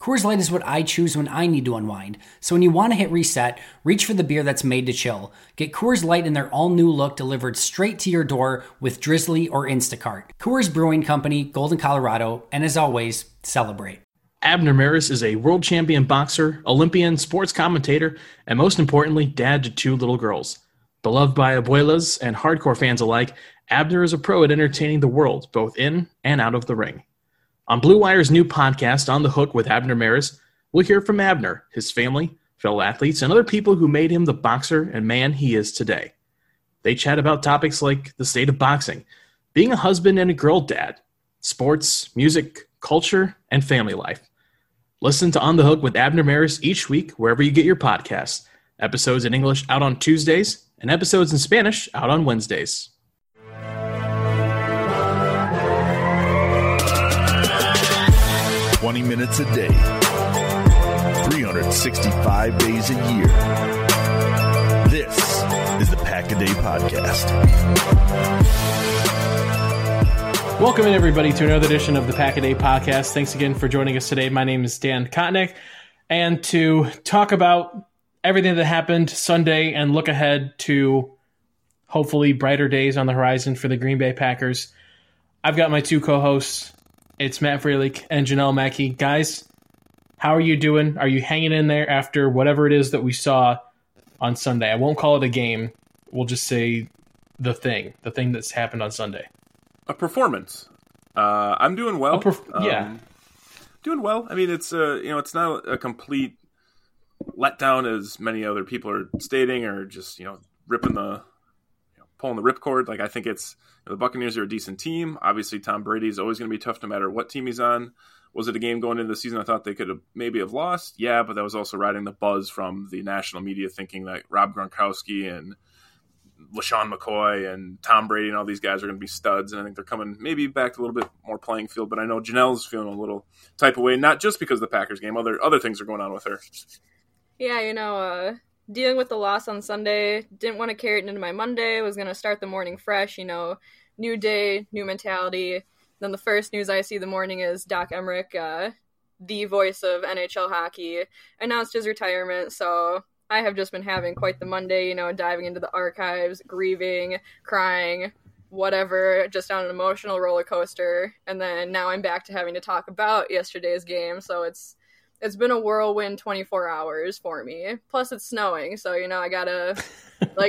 Coors Light is what I choose when I need to unwind. So when you want to hit reset, reach for the beer that's made to chill. Get Coors Light in their all-new look delivered straight to your door with Drizzly or Instacart. Coors Brewing Company, Golden, Colorado, and as always, celebrate. Abner Mares is a world champion boxer, Olympian, sports commentator, and most importantly, dad to two little girls. Beloved by abuelas and hardcore fans alike, Abner is a pro at entertaining the world, both in and out of the ring. On Blue Wire's new podcast, On the Hook with Abner Mares, we'll hear from Abner, his family, fellow athletes, and other people who made him the boxer and man he is today. They chat about topics like the state of boxing, being a husband and a girl dad, sports, music, culture, and family life. Listen to On the Hook with Abner Mares each week wherever you get your podcasts. Episodes in English out on Tuesdays and episodes in Spanish out on Wednesdays. Minutes a day, 365 days a year. This is the Pack-A-Day Podcast. Welcome in, everybody, to another edition of the Pack-A-Day Podcast. Thanks again for joining us today. My name is Dan Kotnick, and to talk about everything that happened Sunday and look ahead to hopefully brighter days on the horizon for the Green Bay Packers, I've got my two co-hosts. It's Matt Frelick and Janelle Mackey. Guys, how are you doing? Are you hanging in there after whatever it is that we saw on Sunday? I won't call it a game. We'll just say the thing that's happened on Sunday. A performance. I'm doing well. Doing well. I mean, it's not a complete letdown as many other people are stating, or just pulling the ripcord. Like, I think it's the Buccaneers are a decent team. Obviously, Tom Brady is always going to be tough no matter what team he's on. Was it a game going into the season I thought they could have maybe have lost? Yeah, but that was also riding the buzz from the national media thinking that Rob Gronkowski and LaShawn McCoy and Tom Brady and all these guys are going to be studs. And I think they're coming maybe back to a little bit more playing field. But I know Janelle's feeling a little type of way, not just because of the Packers game. Other things are going on with her. Yeah, dealing with the loss on Sunday, didn't want to carry it into my Monday, was going to start the morning fresh, new day, new mentality. Then the first news I see the morning is Doc Emrick, the voice of NHL hockey, announced his retirement, so I have just been having quite the Monday, diving into the archives, grieving, crying, whatever, just on an emotional roller coaster, and then now I'm back to having to talk about yesterday's game, so it's been a whirlwind 24 hours for me. Plus, it's snowing, so, I gotta,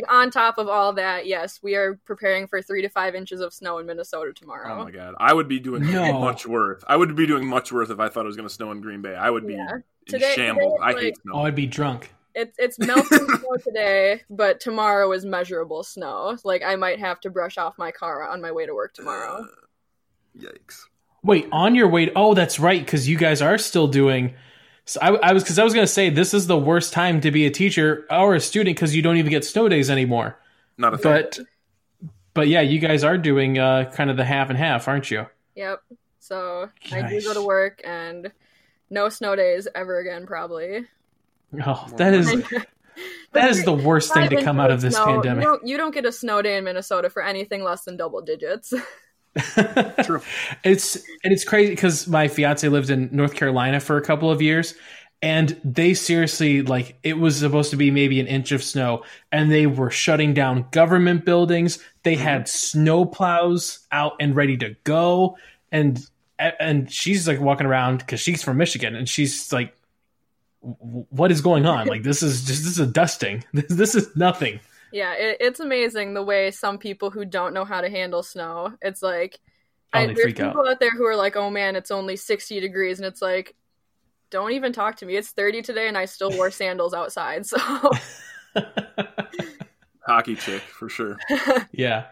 on top of all that, yes, we are preparing for 3 to 5 inches of snow in Minnesota tomorrow. Oh, my God. I would be doing much worse. I would be doing much worse if I thought it was going to snow in Green Bay. I would be in shambles. I hate snow. Oh, I'd be drunk. It's melting snow today, but tomorrow is measurable snow. I might have to brush off my car on my way to work tomorrow. Yikes. Wait, on your way. Oh, that's right. Because you guys are still doing. So I was going to say this is the worst time to be a teacher or a student because you don't even get snow days anymore. Not a thing. But yeah, you guys are doing kind of the half and half, aren't you? Yep. So gosh. I do go to work and no snow days ever again, probably. Oh, that is the worst thing to come out of this pandemic. You don't get a snow day in Minnesota for anything less than double digits. True. It's crazy because my fiance lived in North Carolina for a couple of years, and they seriously, like, it was supposed to be maybe an inch of snow, and they were shutting down government buildings. They had snow plows out and ready to go, and she's like walking around because she's from Michigan, and she's like, what is going on? Like, this is a dusting. This is nothing. Yeah, it's amazing the way some people who don't know how to handle snow, it's like, there's people out there who are like, oh man, it's only 60 degrees. And it's like, don't even talk to me. It's 30 today and I still wore sandals outside. So hockey chick for sure. Yeah.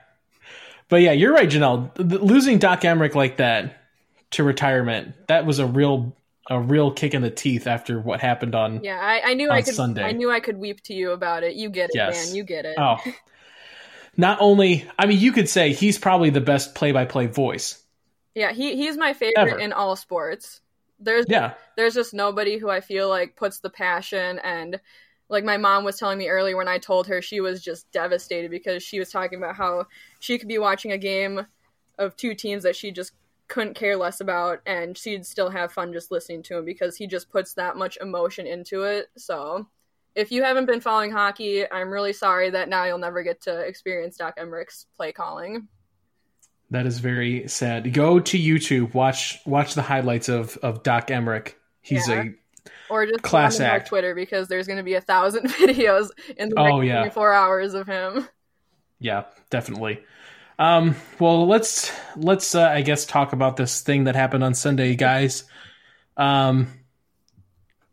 But yeah, you're right, Janelle. Losing Doc Emrick like that to retirement, that was a real kick in the teeth after what happened on Sunday. Yeah, I knew I could weep to you about it. You get it, yes. Man. You get it. Oh, not only, I mean, you could say he's probably the best play-by-play voice. Yeah, he's my favorite ever. In all sports. There's just nobody who I feel like puts the passion, and like my mom was telling me earlier when I told her, she was just devastated because she was talking about how she could be watching a game of two teams that she just couldn't care less about, and she'd still have fun just listening to him because he just puts that much emotion into it. So if you haven't been following hockey, I'm really sorry that now you'll never get to experience Doc Emrick's play calling. That is very sad. Go to YouTube, watch the highlights of Doc Emrick. He's or just class act. On Twitter, because there's going to be 1,000 videos in the next 24 hours of him. Yeah, definitely. Well, let's I guess talk about this thing that happened on Sunday, guys.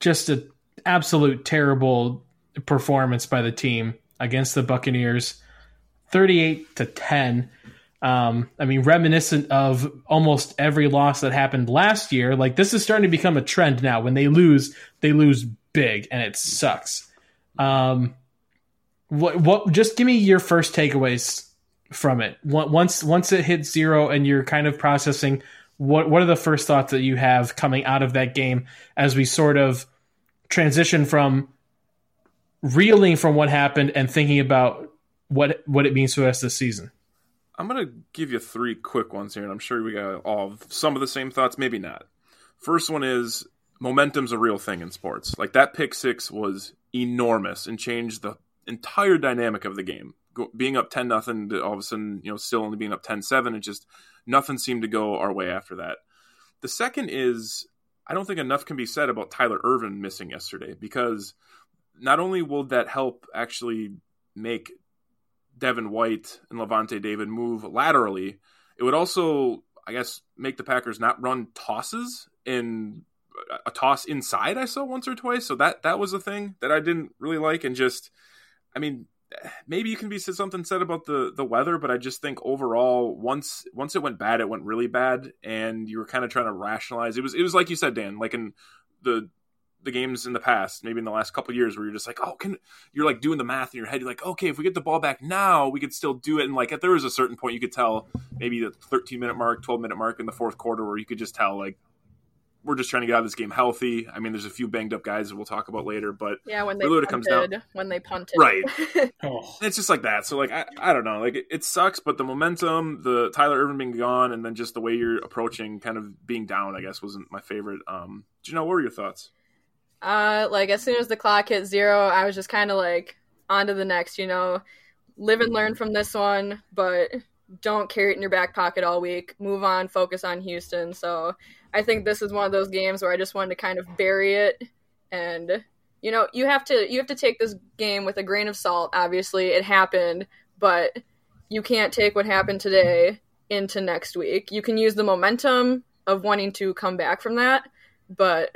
Just an absolute terrible performance by the team against the Buccaneers, 38-10. I mean, reminiscent of almost every loss that happened last year. Like, this is starting to become a trend now. When they lose big, and it sucks. What? Just give me your first takeaways from it. Once it hits zero and you're kind of processing, what are the first thoughts that you have coming out of that game as we sort of transition from reeling from what happened and thinking about what it means to us this season? I'm going to give you three quick ones here, and I'm sure we got all some of the same thoughts, maybe not. First one is, momentum's a real thing in sports. Like, that pick six was enormous and changed the entire dynamic of the game. Being up 10-0 to all of a sudden, you know, still only being up 10-7, it just, nothing seemed to go our way after that. The second is, I don't think enough can be said about Tyler Ervin missing yesterday, because not only will that help actually make Devin White and Lavonte David move laterally, it would also, I guess, make the Packers not run tosses, in a toss inside I saw once or twice. So that was a thing that I didn't really like. And just, I mean, maybe you can be something said about the weather, but I just think overall, once it went bad, it went really bad, and you were kind of trying to rationalize. It was like you said, Dan, like in the games in the past, maybe in the last couple of years, where you're just like, you're like doing the math in your head. You're like, okay, if we get the ball back now, we could still do it. And like, if there was a certain point, you could tell, maybe the 13-minute mark, 12-minute mark in the fourth quarter, where you could just tell, like, we're just trying to get out of this game healthy. I mean, there's a few banged up guys that we'll talk about later, but yeah, when they punted, right? It's just like that. So like, I don't know, like it sucks, but the momentum, the Tyler Ervin being gone, and then just the way you're approaching kind of being down, I guess, wasn't my favorite. Janelle, what were your thoughts? Like, as soon as the clock hit zero, I was just kind of like, on to the next, you know, live and learn from this one, but don't carry it in your back pocket all week. Move on, focus on Houston. So I think this is one of those games where I just wanted to kind of bury it. And, you know, you have to take this game with a grain of salt. Obviously, it happened, but you can't take what happened today into next week. You can use the momentum of wanting to come back from that, but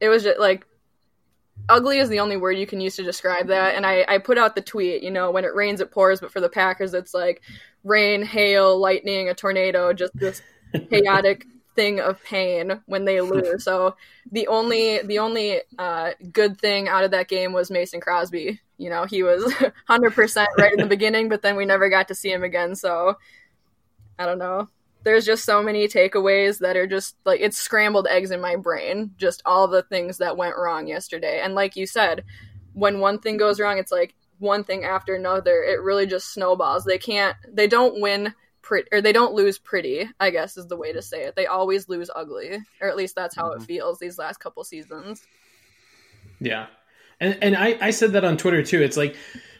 it was just like, ugly is the only word you can use to describe that. And I put out the tweet, you know, when it rains, it pours. But for the Packers, it's like rain, hail, lightning, a tornado, just this chaotic thing of pain when they lose. So the only good thing out of that game was Mason Crosby. You know, he was 100% right in the beginning, but then we never got to see him again. So I don't know. There's just so many takeaways that are just like, it's scrambled eggs in my brain, just all the things that went wrong yesterday. And like you said, when one thing goes wrong, it's like one thing after another. It really just snowballs. They don't lose pretty, I guess is the way to say it. They always lose ugly, or at least that's how it feels these last couple seasons. Yeah. And I said that on Twitter too. It's like,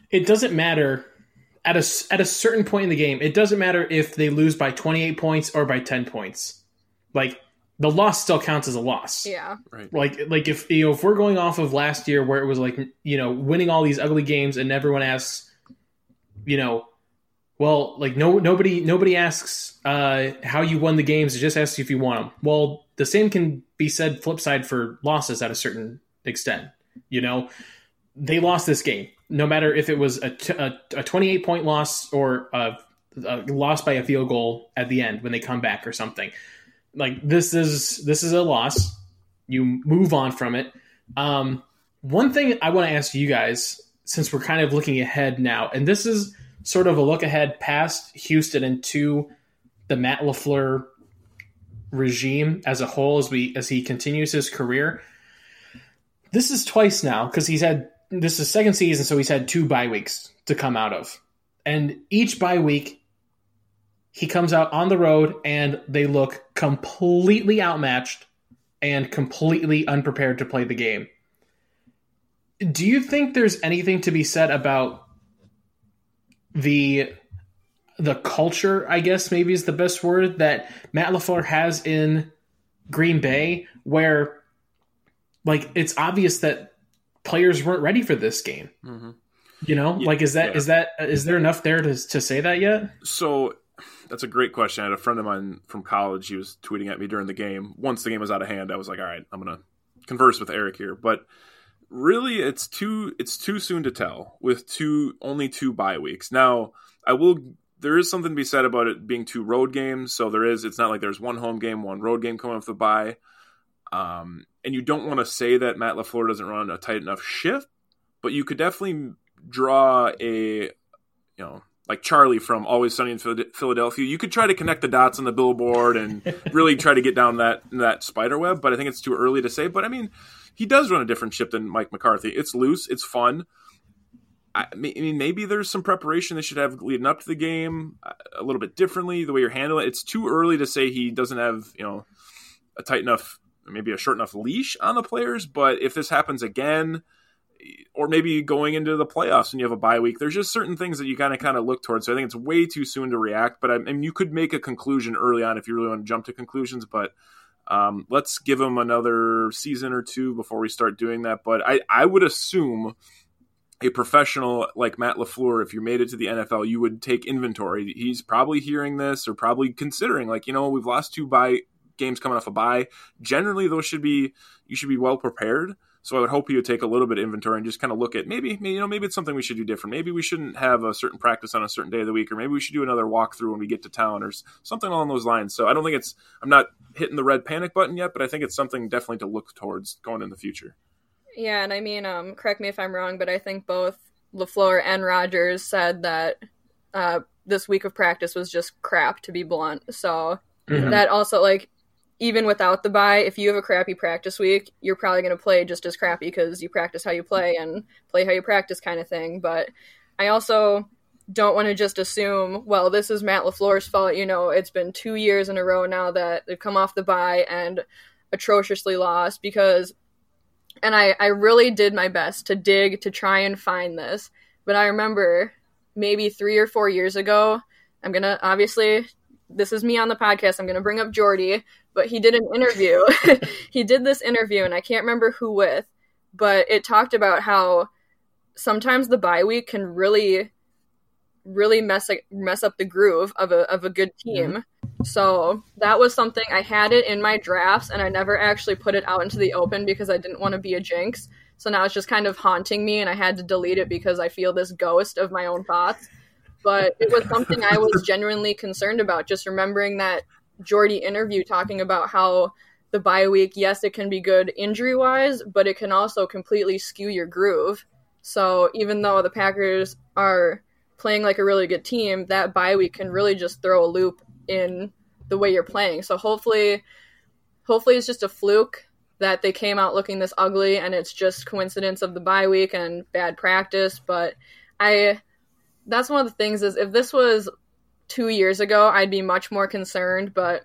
it doesn't matter at a certain point in the game, it doesn't matter if they lose by 28 points or by 10 points. Like, the loss still counts as a loss. Yeah. Right. Like if, you know, if we're going off of last year where it was like, you know, winning all these ugly games and everyone asks, you know, well, like nobody asks how you won the games. It just asks you if you won them. Well, the same can be said flip side for losses at a certain extent. You know, they lost this game, no matter if it was a 28-point loss or a loss by a field goal at the end when they come back or something. Like, this is a loss. You move on from it. One thing I want to ask you guys, since we're kind of looking ahead now, and this is sort of a look ahead past Houston and to the Matt LaFleur regime as a whole as he continues his career. This is twice now, because this is second season, so he's had two bye weeks to come out of. And each bye week, he comes out on the road and they look completely outmatched and completely unprepared to play the game. Do you think there's anything to be said about the culture, I guess maybe is the best word, that Matt LaFleur has in Green Bay, where like it's obvious that players weren't ready for this game? Mm-hmm. You know, yeah, like is there enough there to say that yet? So that's a great question. I had a friend of mine from college. He was tweeting at me during the game. Once the game was out of hand, I was like, all right, I'm gonna converse with Eric here, but really, it's too soon to tell with only two bye weeks. Now, there is something to be said about it being two road games. So it's not like there's one home game, one road game coming off the bye. And you don't want to say that Matt LaFleur doesn't run a tight enough shift, but you could definitely draw like Charlie from Always Sunny in Philadelphia. You could try to connect the dots on the billboard and really try to get down that spider web. But I think it's too early to say. But I mean, he does run a different ship than Mike McCarthy. It's loose. It's fun. I mean, maybe there's some preparation they should have leading up to the game a little bit differently, the way you're handling it. It's too early to say he doesn't have, you know, a tight enough, maybe a short enough leash on the players. But if this happens again, or maybe going into the playoffs and you have a bye week, there's just certain things that you kind of look towards. So I think it's way too soon to react. But I mean, you could make a conclusion early on if you really want to jump to conclusions. But let's give him another season or two before we start doing that. But I would assume a professional like Matt LaFleur, if you made it to the NFL, you would take inventory. He's probably hearing this or probably considering, like, you know, we've lost two bye games coming off a bye. Generally, those you should be well prepared. So I would hope he would take a little bit of inventory and just kind of look at maybe it's something we should do different. Maybe we shouldn't have a certain practice on a certain day of the week, or maybe we should do another walkthrough when we get to town or something along those lines. So I'm not hitting the red panic button yet, but I think it's something definitely to look towards going in the future. Yeah. And I mean, correct me if I'm wrong, but I think both LaFleur and Rodgers said that this week of practice was just crap, to be blunt. So that also, like, even without the bye, if you have a crappy practice week, you're probably going to play just as crappy because you practice how you play and play how you practice kind of thing. But I also don't want to just assume, well, this is Matt LaFleur's fault. You know, it's been 2 years in a row now that they've come off the bye and atrociously lost because, and I really did my best to dig, to try and find this. But I remember maybe 3 or 4 years ago, I'm going to obviously, this is me on the podcast, I'm going to bring up Jordy, but he did an interview. He did this interview, and I can't remember who with, but it talked about how sometimes the bye week can really, really mess up the groove of a good team. So that was something, I had it in my drafts, and I never actually put it out into the open because I didn't want to be a jinx. So now it's just kind of haunting me, and I had to delete it because I feel this ghost of my own thoughts. But it was something I was genuinely concerned about, just remembering that Jordy interview talking about how the bye week, yes, it can be good injury-wise, but it can also completely skew your groove. So even though the Packers are playing like a really good team, that bye week can really just throw a loop in the way you're playing. So hopefully it's just a fluke that they came out looking this ugly and it's just coincidence of the bye week and bad practice. But that's one of the things is if this was 2 years ago, I'd be much more concerned, but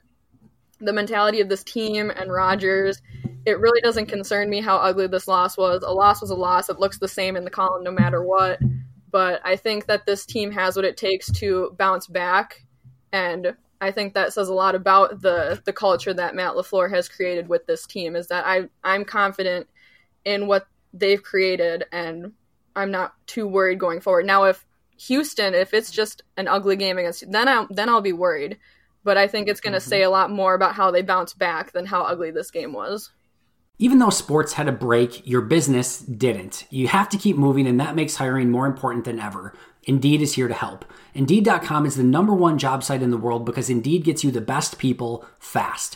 the mentality of this team and Rodgers, it really doesn't concern me how ugly this loss was. A loss was a loss. It looks the same in the column no matter what. But I think that this team has what it takes to bounce back, and I think that says a lot about the culture that Matt LaFleur has created with this team, is that I'm confident in what they've created, and I'm not too worried going forward. Now, if Houston, if it's just an ugly game against, then I'll be worried. But I think it's going to say a lot more about how they bounce back than how ugly this game was. Even though sports had a break, your business didn't. You have to keep moving, and that makes hiring more important than ever. Indeed is here to help. Indeed.com is the #1 job site in the world because Indeed gets you the best people fast.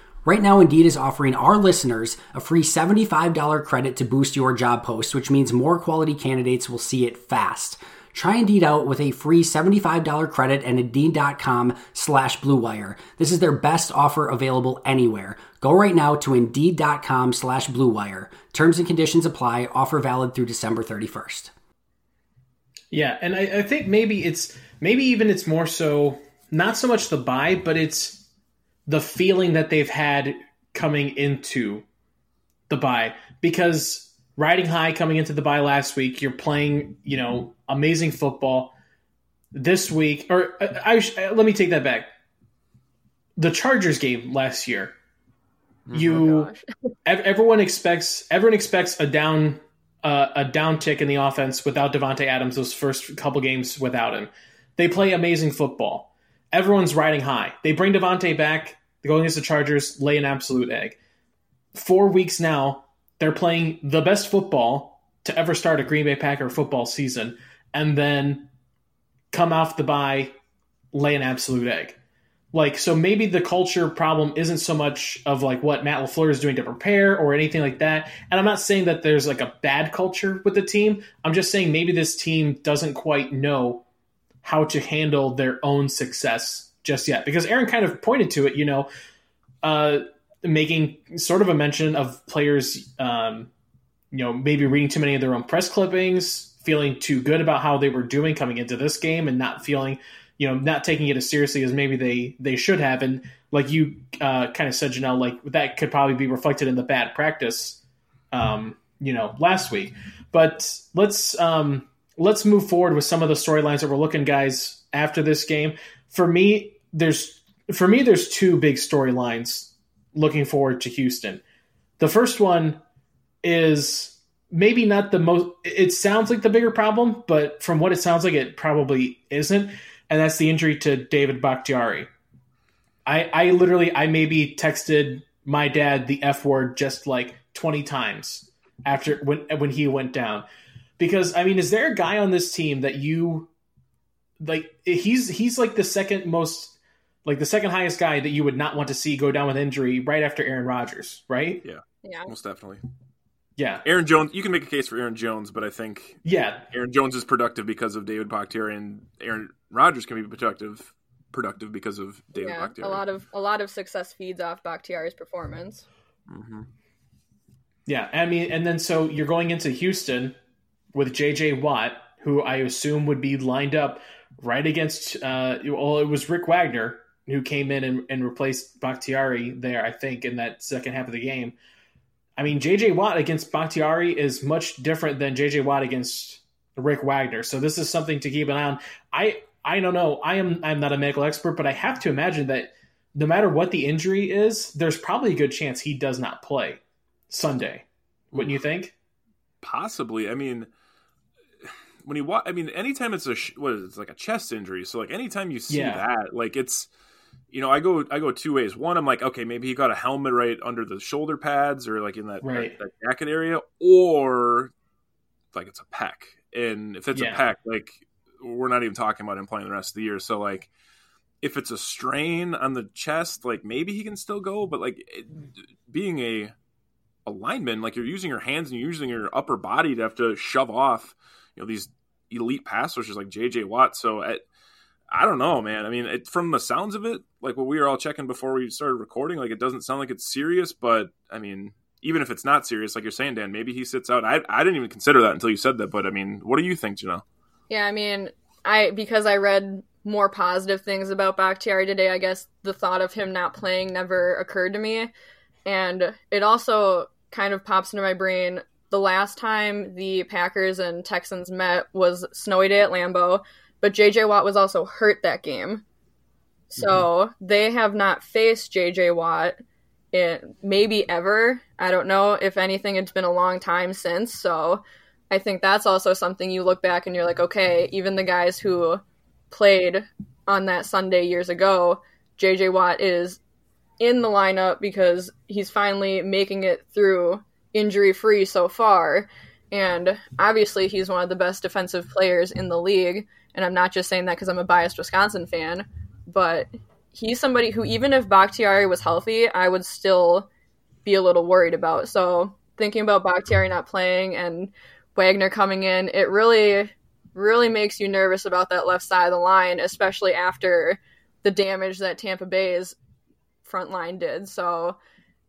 Right now, Indeed is offering our listeners a free $75 credit to boost your job post, which means more quality candidates will see it fast. Try Indeed out with a free $75 credit at Indeed.com/Blue Wire. This is their best offer available anywhere. Go right now to Indeed.com/Blue Wire. Terms and conditions apply. Offer valid through December 31st. Yeah, and I think maybe it's more so, not so much the bye, but it's the feeling that they've had coming into the bye, because riding high coming into the bye last week, you're playing, amazing football this week, or let me take that back. The Chargers game last year, everyone expects a downtick in the offense without Devontae Adams. Those first couple games without him, they play amazing football. Everyone's riding high. They bring Devontae back. They go against the Chargers, lay an absolute egg. 4 weeks now, they're playing the best football to ever start a Green Bay Packer football season, and then come off the bye, lay an absolute egg. So maybe the culture problem isn't so much of what Matt LaFleur is doing to prepare or anything like that. And I'm not saying that there's a bad culture with the team. I'm just saying maybe this team doesn't quite know how to handle their own success just yet. Because Aaron kind of pointed to it, making sort of a mention of players, maybe reading too many of their own press clippings, feeling too good about how they were doing coming into this game and not feeling, not taking it as seriously as maybe they should have. And you kind of said, Janelle, that could probably be reflected in the bad practice, last week. But let's move forward with some of the storylines that we're looking, guys, after this game. For me, there's two big storylines looking forward to Houston. The first one is maybe not the most – it sounds like the bigger problem, but from what it sounds like, it probably isn't, and that's the injury to David Bakhtiari. I maybe texted my dad the F word just 20 times after when he went down. Because, is there a guy on this team that you he's the second highest guy that you would not want to see go down with injury right after Aaron Rodgers, right? Yeah. Most definitely. Yeah. Aaron Jones, you can make a case for Aaron Jones, but I think Aaron Jones is productive because of David Bakhtiari, and Aaron Rodgers can be productive because of David Bakhtiari. A lot of success feeds off Bakhtiari's performance. Mm-hmm. Yeah, and then so you're going into Houston with J.J. Watt, who I assume would be lined up right against it was Rick Wagner who came in and replaced Bakhtiari there, I think, in that second half of the game. J.J. Watt against Bakhtiari is much different than J.J. Watt against Rick Wagner. So this is something to keep an eye on. I don't know. I'm not a medical expert, but I have to imagine that no matter what the injury is, there's probably a good chance he does not play Sunday. Wouldn't you think? Possibly. I mean, when you watch, I mean, anytime it's it's like a chest injury. So like anytime you see that, like it's, you know, I go two ways. One, I'm like, okay, maybe he got a helmet right under the shoulder pads or like in that jacket area, or like it's a pec. And if it's a pec, like we're not even talking about him playing the rest of the year. So like, if it's a strain on the chest, like maybe he can still go, but like being a lineman, like you're using your hands and you're using your upper body to have to shove off, you know, these elite pass rushers like J.J. Watt. So I don't know, man. I mean, from the sounds of it, like what we were all checking before we started recording, like it doesn't sound like it's serious, but I mean, even if it's not serious, like you're saying, Dan, maybe he sits out. I didn't even consider that until you said that, but I mean, what do you think, Janelle? Yeah, I mean, because I read more positive things about Bakhtiari today, I guess the thought of him not playing never occurred to me. And it also kind of pops into my brain, the last time the Packers and Texans met was snowy day at Lambeau, but J.J. Watt was also hurt that game. So they have not faced J.J. Watt maybe ever. I don't know. If anything, it's been a long time since. So I think that's also something you look back and you're like, okay, even the guys who played on that Sunday years ago, J.J. Watt is in the lineup because he's finally making it through injury-free so far. And obviously he's one of the best defensive players in the league. And I'm not just saying that because I'm a biased Wisconsin fan, but he's somebody who, even if Bakhtiari was healthy, I would still be a little worried about. So thinking about Bakhtiari not playing and Wagner coming in, it really makes you nervous about that left side of the line, especially after the damage that Tampa Bay's front line did. So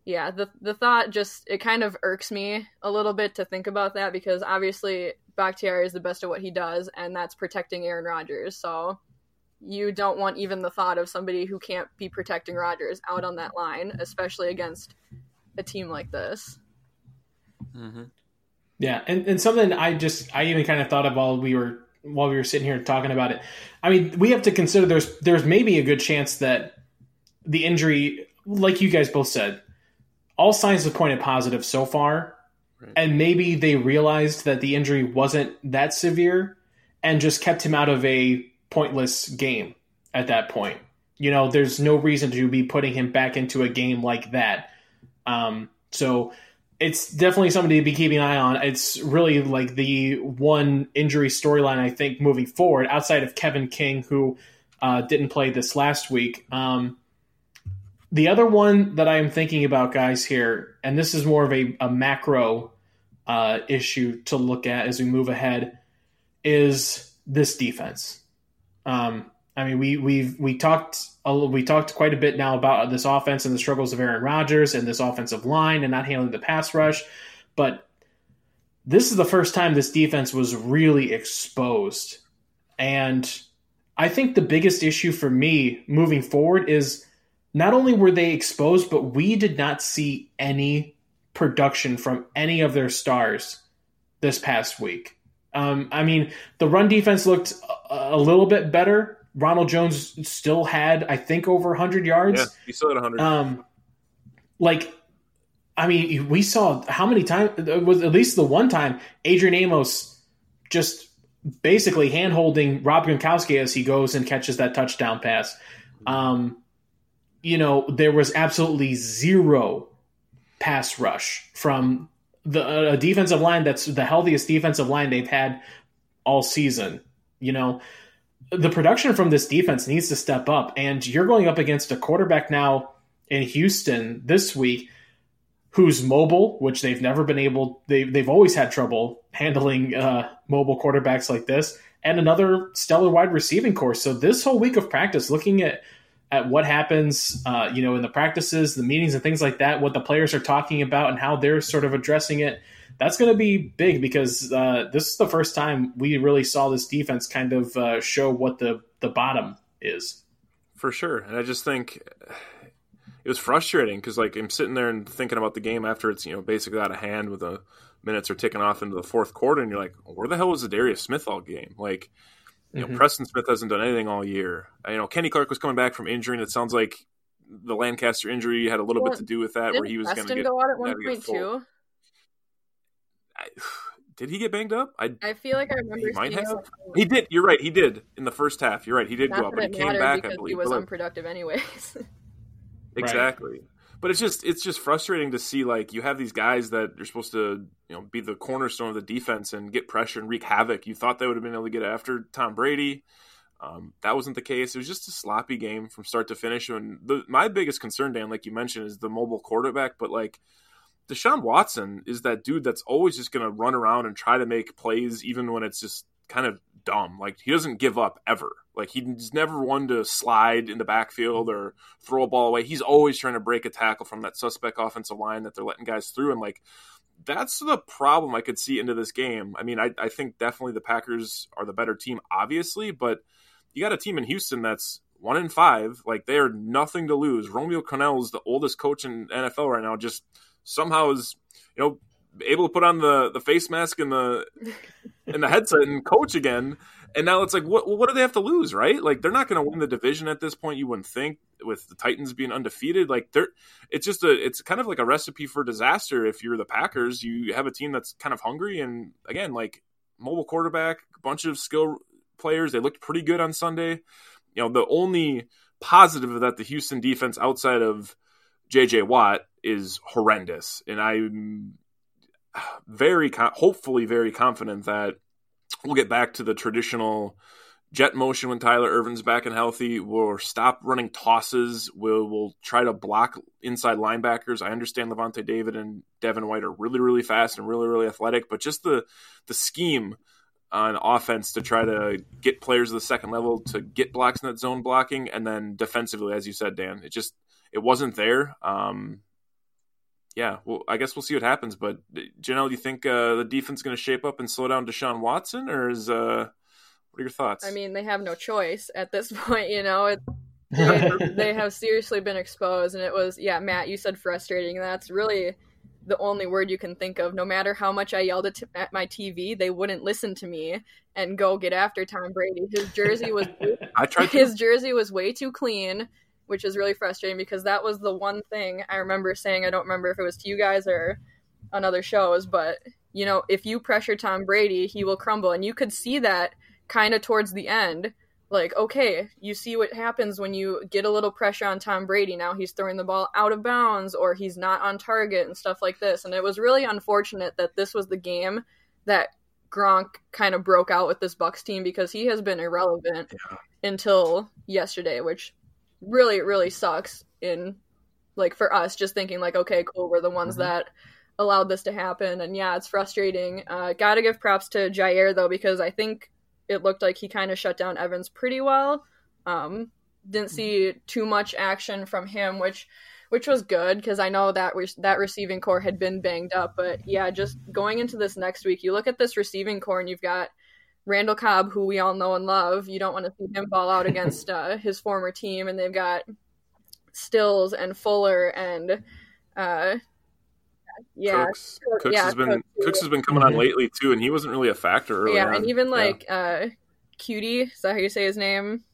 yeah, the thought just, it kind of irks me a little bit to think about that, because obviously Bakhtiari is the best at what he does, and that's protecting Aaron Rodgers. So you don't want even the thought of somebody who can't be protecting Rodgers out on that line, especially against a team like this. Mm-hmm. Yeah, and something I even kind of thought of while we were sitting here talking about it. I mean, we have to consider there's maybe a good chance that the injury, like you guys both said, all signs have pointed positive so far, right? And maybe they realized that the injury wasn't that severe and just kept him out of a pointless game at that point. You know, there's no reason to be putting him back into a game like that. So it's definitely something to be keeping an eye on. It's really like the one injury storyline, I think, moving forward, outside of Kevin King, who didn't play this last week. The other one that I am thinking about, guys, here, and this is more of a macro issue to look at as we move ahead, is this defense. I mean, we talked quite a bit now about this offense and the struggles of Aaron Rodgers and this offensive line and not handling the pass rush, but this is the first time this defense was really exposed. And I think the biggest issue for me moving forward is not only were they exposed, but we did not see any production from any of their stars this past week. I mean, the run defense looked a little bit better. Ronald Jones still had, I think, over 100 yards. Yeah, he still had 100. Like, I mean, we saw how many times, at least the one time, Adrian Amos just basically hand-holding Rob Gronkowski as he goes and catches that touchdown pass. You know, there was absolutely zero pass rush from a defensive line that's the healthiest defensive line they've had all season. You know, the production from this defense needs to step up, and you're going up against a quarterback now in Houston this week who's mobile, which they've never been able – they've always had trouble handling mobile quarterbacks like this, and another stellar wide receiving core. So this whole week of practice, looking at what happens you know, in the practices, the meetings and things like that, what the players are talking about and how they're sort of addressing it, that's going to be big, because this is the first time we really saw this defense kind of show what the bottom is. For sure. And I just think it was frustrating because, like, I'm sitting there and thinking about the game after it's, you know, basically out of hand with the minutes are ticking off into the fourth quarter, and you're like, where the hell was Darius Smith all game? Like, you know, Preston Smith hasn't done anything all year. You know, Kenny Clark was coming back from injury, and it sounds like the Lancaster injury had a little bit to do with that, where he was going to go out at 1.2. Did he get banged up? I feel like I remember. He might have. He did. You're right. He did in the first half. You're right. He did go up, but he came back. I believe he was unproductive, anyways. Exactly. Right. But it's just frustrating to see, like, you have these guys that you're supposed to, you know, be the cornerstone of the defense and get pressure and wreak havoc. You thought they would have been able to get after Tom Brady. That wasn't the case. It was just a sloppy game from start to finish. And my biggest concern, Dan, like you mentioned, is the mobile quarterback. But, like, Deshaun Watson is that dude that's always just going to run around and try to make plays, even when it's just kind of dumb. Like, he doesn't give up ever. Like, he's never one to slide in the backfield or throw a ball away. He's always trying to break a tackle from that suspect offensive line that they're letting guys through. And, like, that's the problem I could see into this game. I mean, I think definitely the Packers are the better team, obviously, but you got a team in Houston that's 1-5. Like, they are nothing to lose. Romeo Crennel is the oldest coach in NFL right now, just somehow is, you know, able to put on the face mask and the headset and coach again. And now it's like, what do they have to lose, right? Like, they're not going to win the division at this point, you wouldn't think, with the Titans being undefeated. Like, it's kind of like a recipe for disaster if you're the Packers. You have a team that's kind of hungry, and again, like, mobile quarterback, bunch of skill players. They looked pretty good on Sunday. You know, the only positive of that, the Houston defense outside of J.J. Watt is horrendous, and I'm hopefully very confident that we'll get back to the traditional jet motion when Tyler Ervin's back and healthy. We'll stop running tosses. We'll try to block inside linebackers. I understand Lavonte David and Devin White are really, really fast and really, really athletic, but just the scheme on offense to try to get players of the second level to get blocks in that zone blocking, and then defensively, as you said, Dan, it wasn't there. Yeah, well, I guess we'll see what happens. But Janelle, do you think the defense is going to shape up and slow down Deshaun Watson, or what are your thoughts? I mean, they have no choice at this point. You know, they have seriously been exposed, and it was, yeah, Matt, you said frustrating. That's really the only word you can think of. No matter how much I yelled at my TV, they wouldn't listen to me and go get after Tom Brady. His jersey was jersey was way too clean, which is really frustrating, because that was the one thing I remember saying. I don't remember if it was to you guys or on other shows, but, you know, if you pressure Tom Brady, he will crumble. And you could see that kind of towards the end. Like, okay, you see what happens when you get a little pressure on Tom Brady. Now he's throwing the ball out of bounds, or he's not on target and stuff like this. And it was really unfortunate that this was the game that Gronk kind of broke out with this Bucs team, because he has been irrelevant until yesterday, which really, really sucks in, like, for us, just thinking, like, okay, cool, we're the ones that allowed this to happen. And yeah, it's frustrating. Gotta give props to Jair, though, because I think it looked like he kind of shut down Evans pretty well. Didn't see too much action from him, which was good, because I know that that receiving core had been banged up. But yeah, just going into this next week, you look at this receiving core and you've got Randall Cobb, who we all know and love. You don't want to see him ball out against his former team. And they've got Stills and Fuller and Cooks has been coming on lately too, and he wasn't really a factor early on. And even like Cutie, is that how you say his name?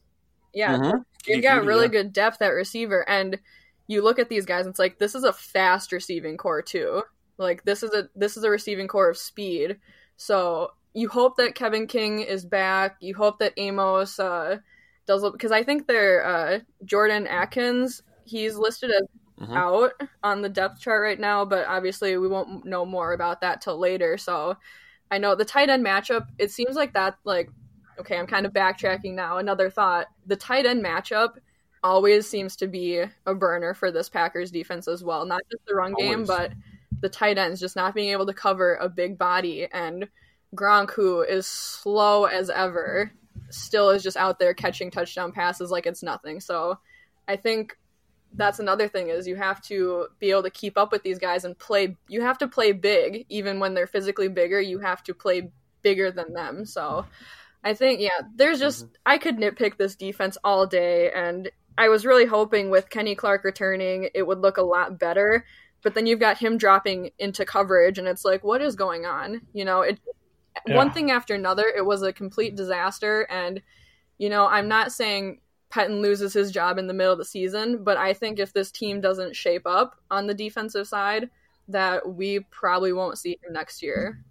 Yeah. You've got really good depth at receiver, and you look at these guys and it's like, this is a fast receiving core too. Like, this is a receiving core of speed. So you hope that Kevin King is back. You hope that Amos does, because I think they're Jordan Atkins, he's listed as out on the depth chart right now, but obviously we won't know more about that till later. So I know the tight end matchup, it seems like that, like, okay, I'm kind of backtracking now. Another thought, the tight end matchup always seems to be a burner for this Packers defense as well. Not just the run game, but the tight ends just not being able to cover a big body. And Gronk, who is slow as ever, still is just out there catching touchdown passes like it's nothing. So I think that's another thing, is you have to be able to keep up with these guys and play. You have to play big. Even when they're physically bigger, you have to play bigger than them. So I think, yeah, there's just, I could nitpick this defense all day. And I was really hoping with Kenny Clark returning, it would look a lot better. But then you've got him dropping into coverage, and it's like, what is going on? You know, one thing after another, it was a complete disaster. And, you know, I'm not saying Pettine loses his job in the middle of the season. But I think if this team doesn't shape up on the defensive side, that we probably won't see him next year.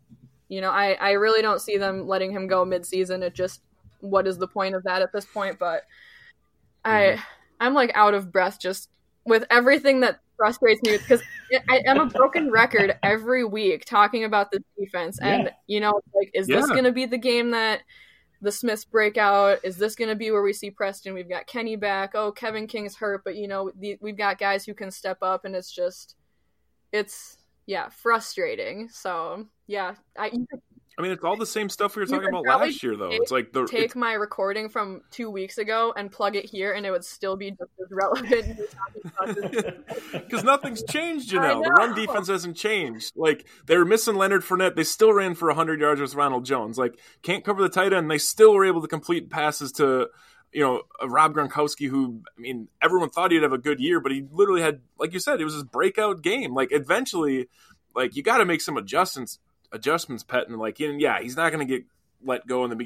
You know, I really don't see them letting him go midseason. It just, what is the point of that at this point? But I'm like out of breath just with everything that frustrates me, because I am a broken record every week talking about this defense. And, you know, like, is this going to be the game that the Smiths break out? Is this going to be where we see Preston? We've got Kenny back. Oh, Kevin King's hurt. But, you know, we've got guys who can step up. And it's just, it's frustrating. So, I mean, it's all the same stuff we were talking about last year, though. It's like take my recording from 2 weeks ago and plug it here, and it would still be just as relevant. Because nothing's changed, you know. The run defense hasn't changed. Like, they were missing Leonard Fournette. They still ran for 100 yards with Ronald Jones. Like, can't cover the tight end. They still were able to complete passes to, you know, Rob Gronkowski, who, I mean, everyone thought he'd have a good year, but he literally had, like you said, it was his breakout game. Like, eventually, like, you got to make some adjustments, Pettine. Like, he's not going to get let go in the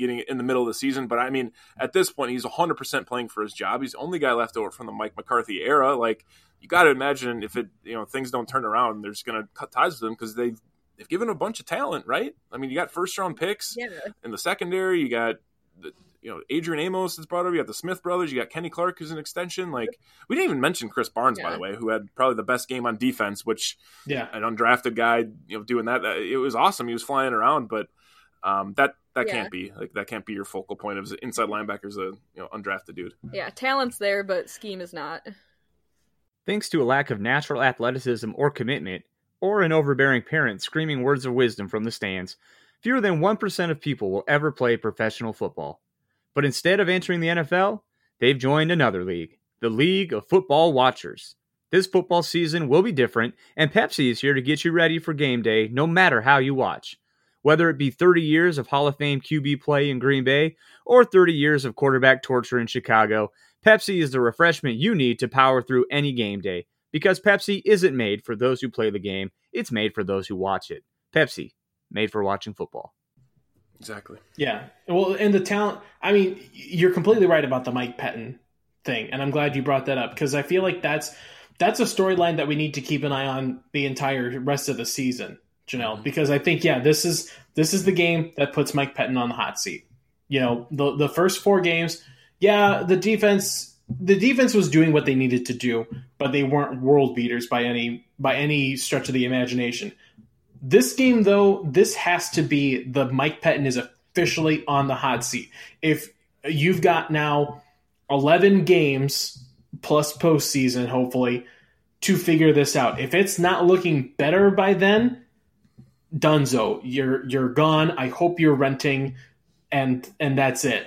middle of the season, but I mean, at this point, he's 100% playing for his job. He's the only guy left over from the Mike McCarthy era. Like, you got to imagine if things don't turn around, they're just going to cut ties with him, because they've given a bunch of talent, right? I mean, you got first round picks in the secondary. You got Adrian Amos is brought over. You got the Smith brothers. You got Kenny Clark, who's an extension. Like, we didn't even mention Chris Barnes, by the way, who had probably the best game on defense, which an undrafted guy, doing that. It was awesome. He was flying around, but that can't be your focal point of inside linebackers, undrafted dude. Yeah. Talent's there, but scheme is not. Thanks to a lack of natural athleticism or commitment, or an overbearing parent screaming words of wisdom from the stands, fewer than 1% of people will ever play professional football. But instead of entering the NFL, they've joined another league, the League of Football Watchers. This football season will be different, and Pepsi is here to get you ready for game day, no matter how you watch. Whether it be 30 years of Hall of Fame QB play in Green Bay or 30 years of quarterback torture in Chicago, Pepsi is the refreshment you need to power through any game day. Because Pepsi isn't made for those who play the game, it's made for those who watch it. Pepsi, made for watching football. Exactly. Yeah. Well, and the talent, I mean, you're completely right about the Mike Pettine thing. And I'm glad you brought that up, because I feel like that's a storyline that we need to keep an eye on the entire rest of the season, Janelle, because I think, this is the game that puts Mike Pettine on the hot seat. You know, the first four games, the defense was doing what they needed to do, but they weren't world beaters by any stretch of the imagination. This game, though, this has to be the Mike Pettine is officially on the hot seat. If you've got now 11 games plus postseason, hopefully, to figure this out. If it's not looking better by then, dunzo, you're gone. I hope you're renting, and that's it.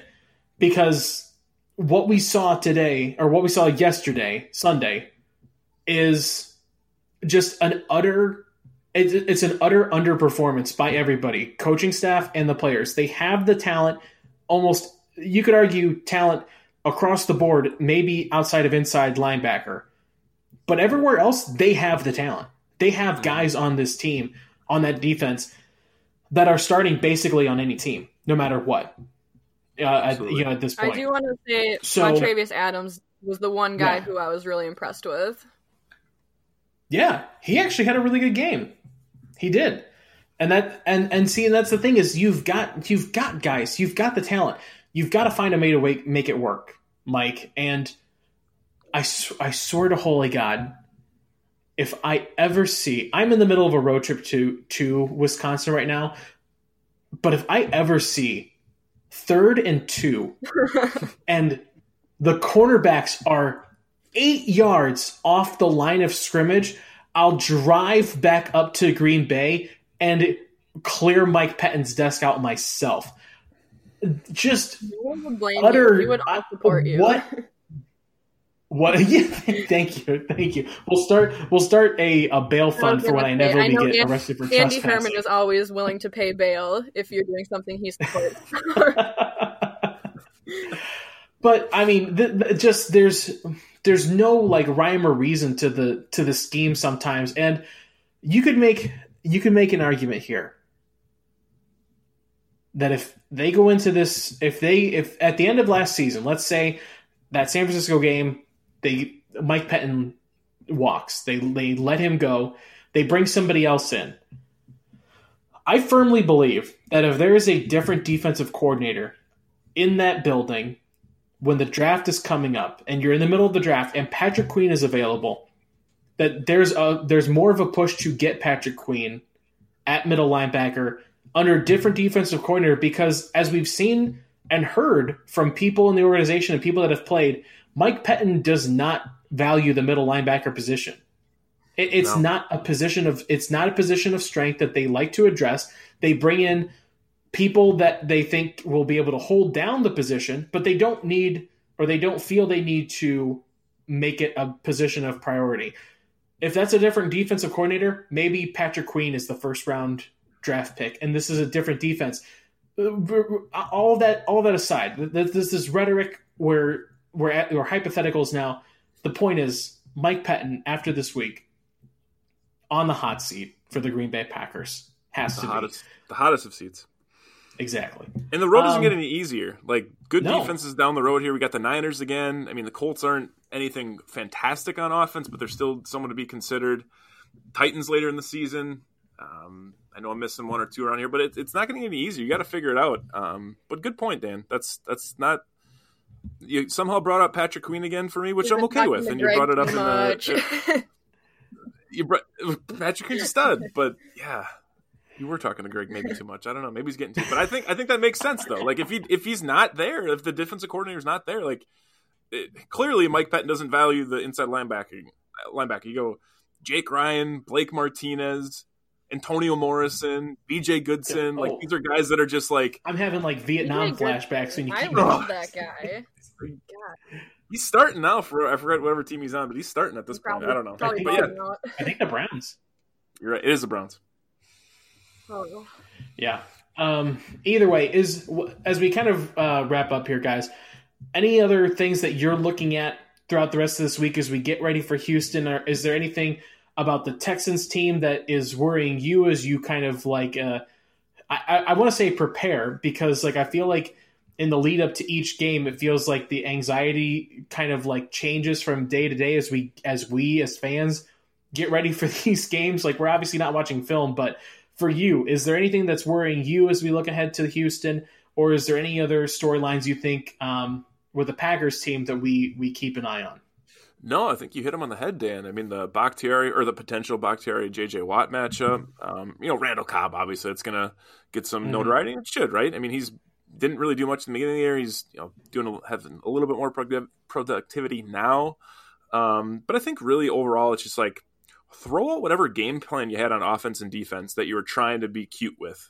Because what we saw today, or what we saw yesterday, Sunday, is just an utter underperformance by everybody, coaching staff and the players. They have the talent, almost, you could argue, talent across the board, maybe outside of inside linebacker. But everywhere else, they have the talent. They have guys on this team, on that defense, that are starting basically on any team, no matter what, at this point. I do want to say Montravius Adams was the one guy who I was really impressed with. Yeah, he actually had a really good game. He did. And that's the thing, is you've got guys, you've got the talent. You've got to find a way to make it work, Mike. And I swear to holy God, if I ever see, I'm in the middle of a road trip to Wisconsin right now, but if I ever see 3rd and 2 and the cornerbacks are 8 yards off the line of scrimmage, I'll drive back up to Green Bay and clear Mike Pettine's desk out myself. Just utter. We would all support you. What? Yeah, thank you. We'll start a bail fund for when I never get arrested for trespassing. Andy Herman is always willing to pay bail if you're doing something he supports. But I mean, just there's no like rhyme or reason to the scheme sometimes, and you could make an argument here that if they go into this, if at the end of last season, let's say that San Francisco game, Mike Pettine walks. They let him go. They bring somebody else in. I firmly believe that if there is a different defensive coordinator in that building when the draft is coming up and you're in the middle of the draft and Patrick Queen is available, that there's more of a push to get Patrick Queen at middle linebacker under a different defensive coordinator, because as we've seen and heard from people in the organization and people that have played, Mike Pettine does not value the middle linebacker position. It's not a position of strength that they like to address. They bring in people that they think will be able to hold down the position, but they don't need, or they don't feel they need to make it a position of priority. If that's a different defensive coordinator, maybe Patrick Queen is the first round draft pick, and this is a different defense. All that aside, this is rhetoric where we're hypotheticals now. The point is, Mike Pettine, after this week, on the hot seat for the Green Bay Packers, the hottest of seats. Exactly. And the road doesn't get any easier. Like, defenses down the road here. We got the Niners again. I mean, the Colts aren't anything fantastic on offense, but they're still someone to be considered. Titans later in the season. I know I'm missing one or two around here, but it's not getting any easier. You got to figure it out. But good point, Dan. That's not. You somehow brought up Patrick Queen again for me, which I'm okay with. And you brought it up in the. Patrick Queen's a stud, but yeah, you were talking to Greg maybe too much. I don't know. Maybe he's getting too. But I think that makes sense though. Like if he's not there, if the defensive coordinator's not there, like clearly Mike Pettine doesn't value the inside linebacker. You go Jake Ryan, Blake Martinez, Antonio Morrison, B.J. Goodson. Like these are guys that are just like, I'm having like Vietnam flashbacks when you keep love that guy. God. He's starting now for, I forgot whatever team he's on, but he's starting at this point. I don't know. But yeah. I think the Browns. You're right. It is the Browns. Oh. Yeah. Either way, as we kind of wrap up here, guys, any other things that you're looking at throughout the rest of this week as we get ready for Houston? Or is there anything about the Texans team that is worrying you as you kind of like I want to say prepare, because like I feel like in the lead up to each game, it feels like the anxiety kind of like changes from day to day as fans get ready for these games. Like, we're obviously not watching film, but for you, is there anything that's worrying you as we look ahead to Houston, or is there any other storylines you think with the Packers team that we keep an eye on? No, I think you hit him on the head, Dan. I mean, the Bakhtiari, or the potential Bakhtiari J.J. Watt matchup, Randall Cobb, obviously it's going to get some notoriety. It should, right? I mean, he's, didn't really do much in the beginning of the year. He's having a little bit more productivity now. But I think really overall it's just like throw out whatever game plan you had on offense and defense that you were trying to be cute with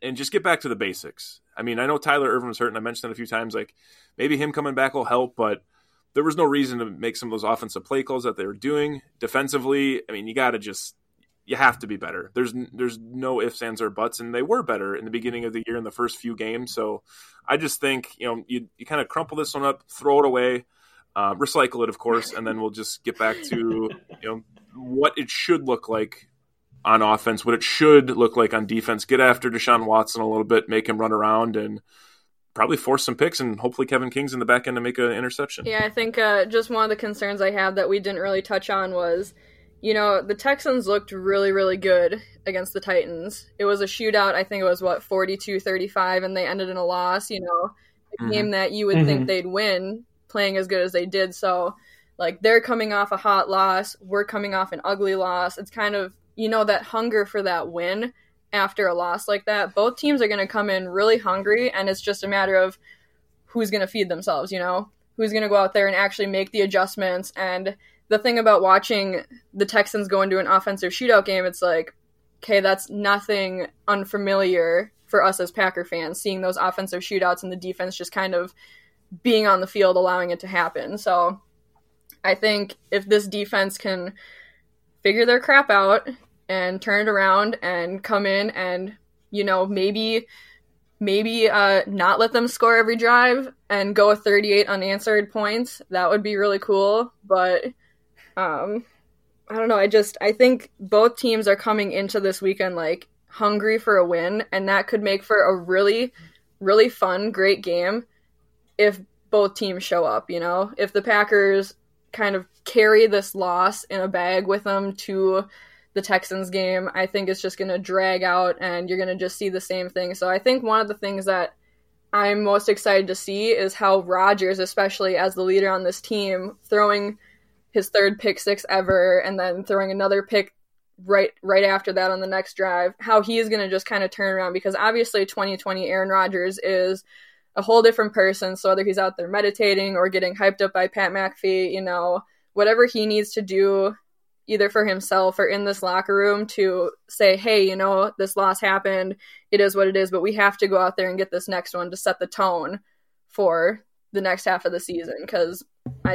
and just get back to the basics. I mean, I know Tyler Ervin was hurt, and I mentioned that a few times. Like maybe him coming back will help, but there was no reason to make some of those offensive play calls that they were doing. Defensively, I mean, you have to be better. There's no ifs, ands, or buts, and they were better in the beginning of the year in the first few games. So I just think you kind of crumple this one up, throw it away, recycle it, of course, and then we'll just get back to what it should look like on offense, what it should look like on defense. Get after Deshaun Watson a little bit, make him run around, and probably force some picks, and hopefully Kevin King's in the back end to make an interception. Yeah, I think just one of the concerns I had that we didn't really touch on was, the Texans looked really, really good against the Titans. It was a shootout. I think it was, 42-35, and they ended in a loss, a game that you would think they'd win playing as good as they did. So, like, they're coming off a hot loss. We're coming off an ugly loss. It's kind of, that hunger for that win after a loss like that. Both teams are going to come in really hungry, and it's just a matter of who's going to feed themselves, Who's going to go out there and actually make the adjustments. And the thing about watching the Texans go into an offensive shootout game, it's like, okay, that's nothing unfamiliar for us as Packer fans, seeing those offensive shootouts and the defense just kind of being on the field, allowing it to happen. So I think if this defense can figure their crap out and turn it around and come in and, maybe not let them score every drive and go with 38 unanswered points, that would be really cool. But I don't know. I think both teams are coming into this weekend like hungry for a win, and that could make for a really, really fun, great game if both teams show up, you know? If the Packers kind of carry this loss in a bag with them to the Texans game, I think it's just going to drag out and you're going to just see the same thing. So I think one of the things that I'm most excited to see is how Rodgers, especially as the leader on this team, throwing his third pick six ever and then throwing another pick right after that on the next drive, how he is going to just kind of turn around, because obviously 2020 Aaron Rodgers is a whole different person. So whether he's out there meditating or getting hyped up by Pat McAfee, you know, whatever he needs to do either for himself or in this locker room to say, hey, you know, this loss happened. It is what it is, but we have to go out there and get this next one to set the tone for the next half of the season. Because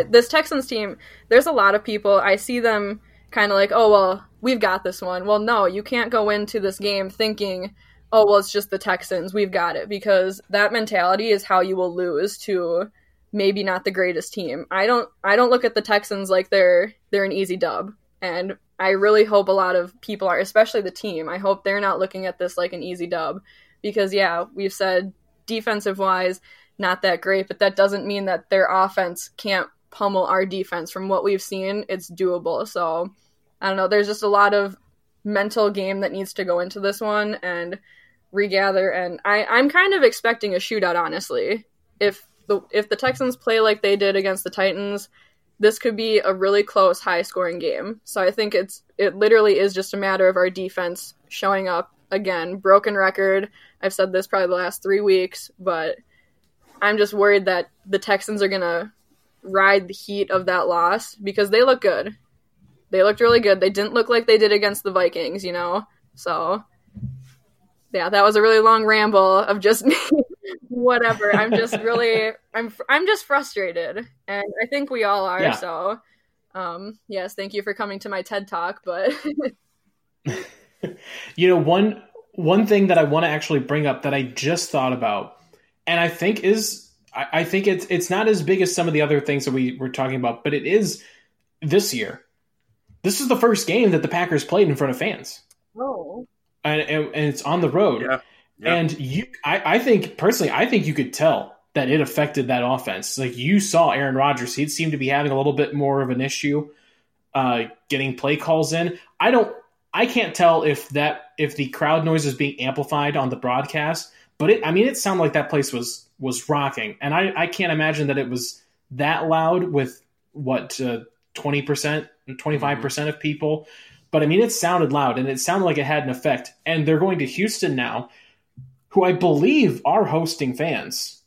this Texans team, there's a lot of people, I see them kind of like, oh, well, we've got this one. Well, no, you can't go into this game thinking, oh, well, it's just the Texans, we've got it, because that mentality is how you will lose to maybe not the greatest team. I don't look at the Texans like they're an easy dub. And I really hope a lot of people are, especially the team, I hope they're not looking at this like an easy dub. Because, yeah, we've said defensive-wise, not that great, but that doesn't mean that their offense can't pummel our defense. From what we've seen, it's doable. So, I don't know, there's just a lot of mental game that needs to go into this one and regather. And I'm kind of expecting a shootout, honestly. If the Texans play like they did against the Titans, this could be a really close, high-scoring game. So I think it literally is just a matter of our defense showing up again. Broken record. I've said this probably the last 3 weeks, but I'm just worried that the Texans are going to ride the heat of that loss because they look good. They looked really good. They didn't look like they did against the Vikings, you know? So, yeah, that was a really long ramble of just me. Whatever. I'm just really, I'm just frustrated, and I think we all are. Yeah. So, yes, thank you for coming to my TED Talk. But you know, one thing that I want to actually bring up that I just thought about, and I think is, I think it's not as big as some of the other things that we were talking about, but it is this year. This is the first game that the Packers played in front of fans. Oh, and it's on the road. Yeah. Yep. And I think you could tell that it affected that offense. Like, you saw Aaron Rodgers, he seemed to be having a little bit more of an issue getting play calls in. I can't tell if the crowd noise is being amplified on the broadcast, but it sounded like that place was rocking. And I can't imagine that it was that loud with 20%, 25% of people. But it sounded loud, and it sounded like it had an effect. And they're going to Houston now, who I believe are hosting fans.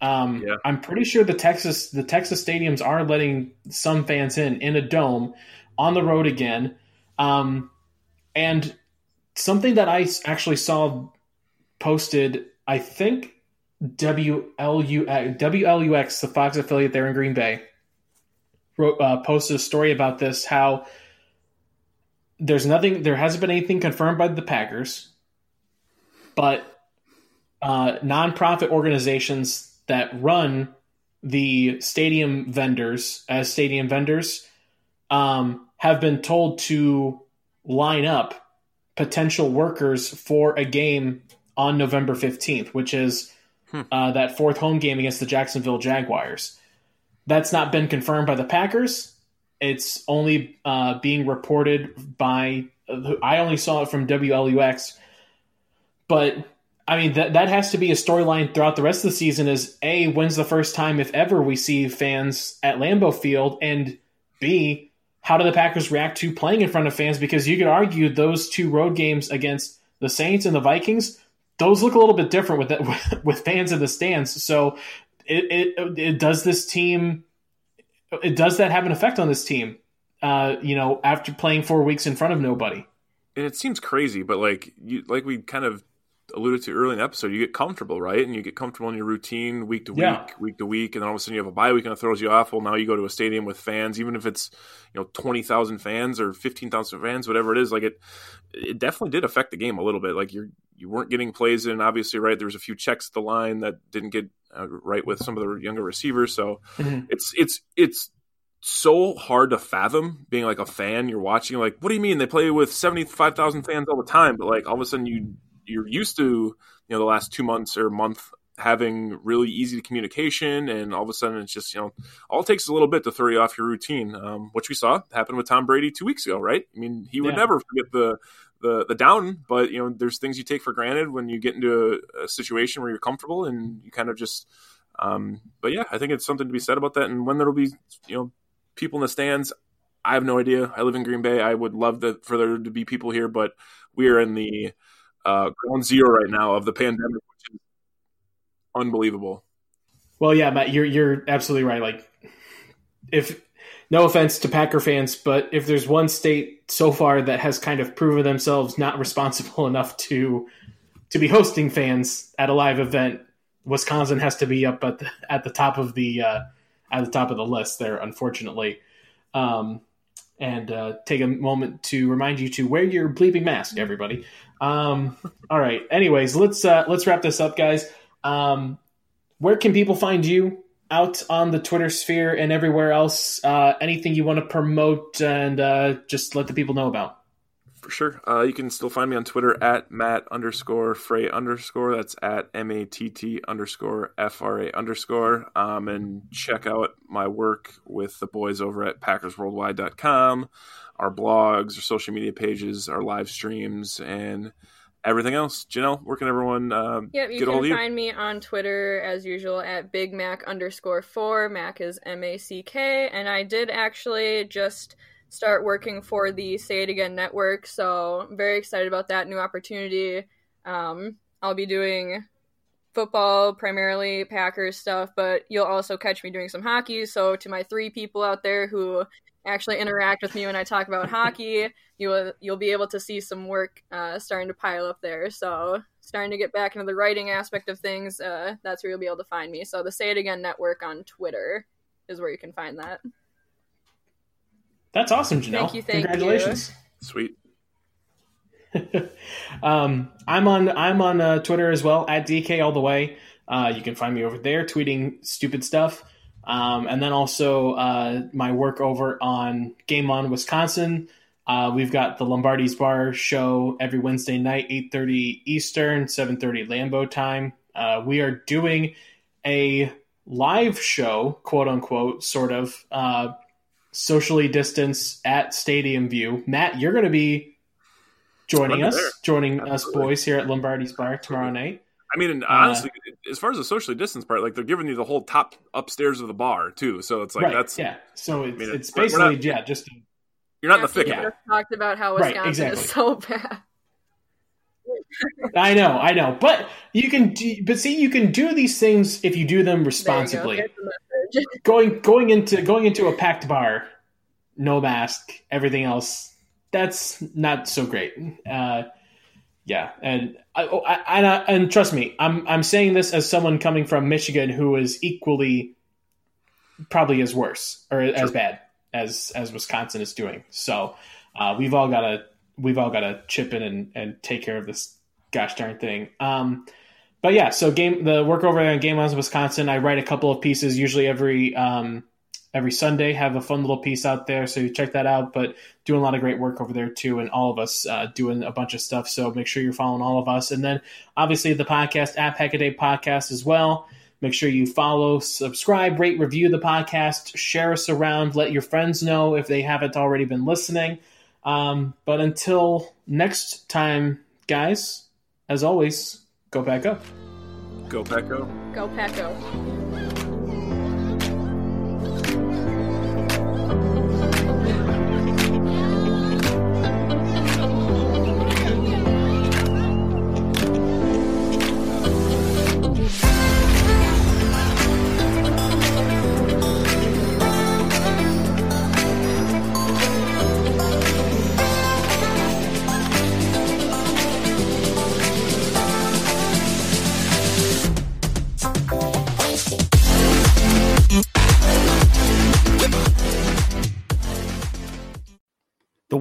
Yeah. I'm pretty sure the Texas stadiums are letting some fans in a dome on the road again. And something that I actually saw posted, I think WLUX, the Fox affiliate there in Green Bay, posted a story about this, how there hasn't been anything confirmed by the Packers, but nonprofit organizations that run the stadium vendors as stadium vendors have been told to line up potential workers for a game on November 15th, which is that fourth home game against the Jacksonville Jaguars. That's not been confirmed by the Packers. It's only being reported by – I only saw it from WLUX. But, that has to be a storyline throughout the rest of the season is, A, when's the first time, if ever, we see fans at Lambeau Field? And, B, how do the Packers react to playing in front of fans? Because you could argue those two road games against the Saints and the Vikings, those look a little bit different with fans in the stands. So does that have an effect on this team, after playing 4 weeks in front of nobody? And it seems crazy, but like we kind of alluded to early in the episode, you get comfortable, right? And you get comfortable in your routine week to week, and then all of a sudden you have a bye week and it throws you off. Well, now you go to a stadium with fans, even if it's 20,000 fans or 15,000 fans, whatever it is. Like it definitely did affect the game a little bit. Like you weren't getting plays in, obviously, right? There was a few checks at the line that didn't get right with some of the younger receivers. So it's so hard to fathom being like a fan. You're watching, like, what do you mean they play with 75,000 fans all the time? But like all of a sudden you're used to the last 2 months or month having really easy communication, and all of a sudden it's just, you know, all it takes is a little bit to throw you off your routine, which we saw happen with Tom Brady 2 weeks ago, right? I mean, he would never forget the down, but, you know, there's things you take for granted when you get into a situation where you're comfortable and you kind of just but yeah, I think it's something to be said about that. And when there'll be, you know, people in the stands, I have no idea. I live in Green Bay. I would love that for there to be people here, but we are in the ground zero right now of the pandemic, which is unbelievable. Well, yeah, Matt, you're absolutely right. Like, if no offense to Packer fans, but if there's one state so far that has kind of proven themselves not responsible enough to be hosting fans at a live event, Wisconsin has to be up at the top of the list there, unfortunately. And take a moment to remind you to wear your bleeping mask, everybody. All right. Anyways, let's wrap this up, guys. Where can people find you out on the Twitter sphere and everywhere else? Anything you want to promote and just let the people know about? For sure. You can still find me on Twitter at Matt_Fray_. That's at MATT_FRA_. And check out my work with the boys over at PackersWorldwide.com, our blogs, our social media pages, our live streams, and everything else. Janelle, where can everyone get all of you? You can find me on Twitter, as usual, at BigMac_4. Mac is MACK. And I did actually just start working for the Say It Again Network, so I'm very excited about that new opportunity. I'll be doing football, primarily Packers stuff, but you'll also catch me doing some hockey. So to my three people out there who actually interact with me when I talk about hockey, you'll be able to see some work starting to pile up there. So starting to get back into the writing aspect of things, that's where you'll be able to find me. So the Say It Again Network on Twitter is where you can find that. That's awesome, Janelle. Thank you. Congratulations. Sweet. I'm on Twitter as well, at DK all the way. You can find me over there tweeting stupid stuff. And then also my work over on Game On Wisconsin. We've got the Lombardi's Bar show every Wednesday night, 8:30 Eastern, 7:30 Lambeau time. We are doing a live show, quote unquote, sort of, socially distanced at Stadium View. Matt, you're going to be joining Absolutely. Us boys here at Lombardi's Bar tomorrow night. I mean, and honestly, as far as the socially distanced part, like, they're giving you the whole top upstairs of the bar too. So it's like, right, that's, yeah. So it's, I mean, it's basically, not, yeah, just, you're not in the thick of it. Talked about how Wisconsin is so bad. I know. But you can do these things if you do them responsibly. Going into a packed bar, no mask, everything else, that's not so great. And trust me, I'm saying this as someone coming from Michigan who is equally, probably as worse or as bad as Wisconsin is doing. So we've all got to chip in and take care of this gosh darn thing. But yeah, so the work over there on Game On Wisconsin, I write a couple of pieces, usually every Sunday, have a fun little piece out there, so you check that out. But doing a lot of great work over there too, and all of us doing a bunch of stuff, so make sure you're following all of us. And then obviously the podcast, at Pack-A-Day Podcast as well. Make sure you follow, subscribe, rate, review the podcast, share us around, let your friends know if they haven't already been listening. But until next time, guys, as always, go back up. Go back up. Go back up.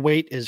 Wait is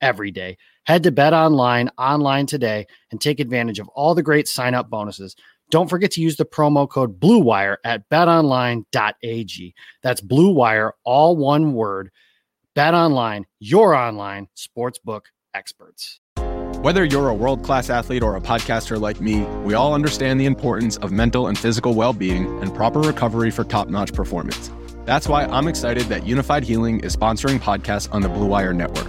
every day. Head to Bet Online today and take advantage of all the great sign-up bonuses. Don't forget to use the promo code BlueWire at betonline.ag. That's BlueWire, all one word. Bet Online, your online sportsbook experts. Whether you're a world-class athlete or a podcaster like me, we all understand the importance of mental and physical well-being and proper recovery for top-notch performance. That's why I'm excited that Unified Healing is sponsoring podcasts on the Blue Wire Network.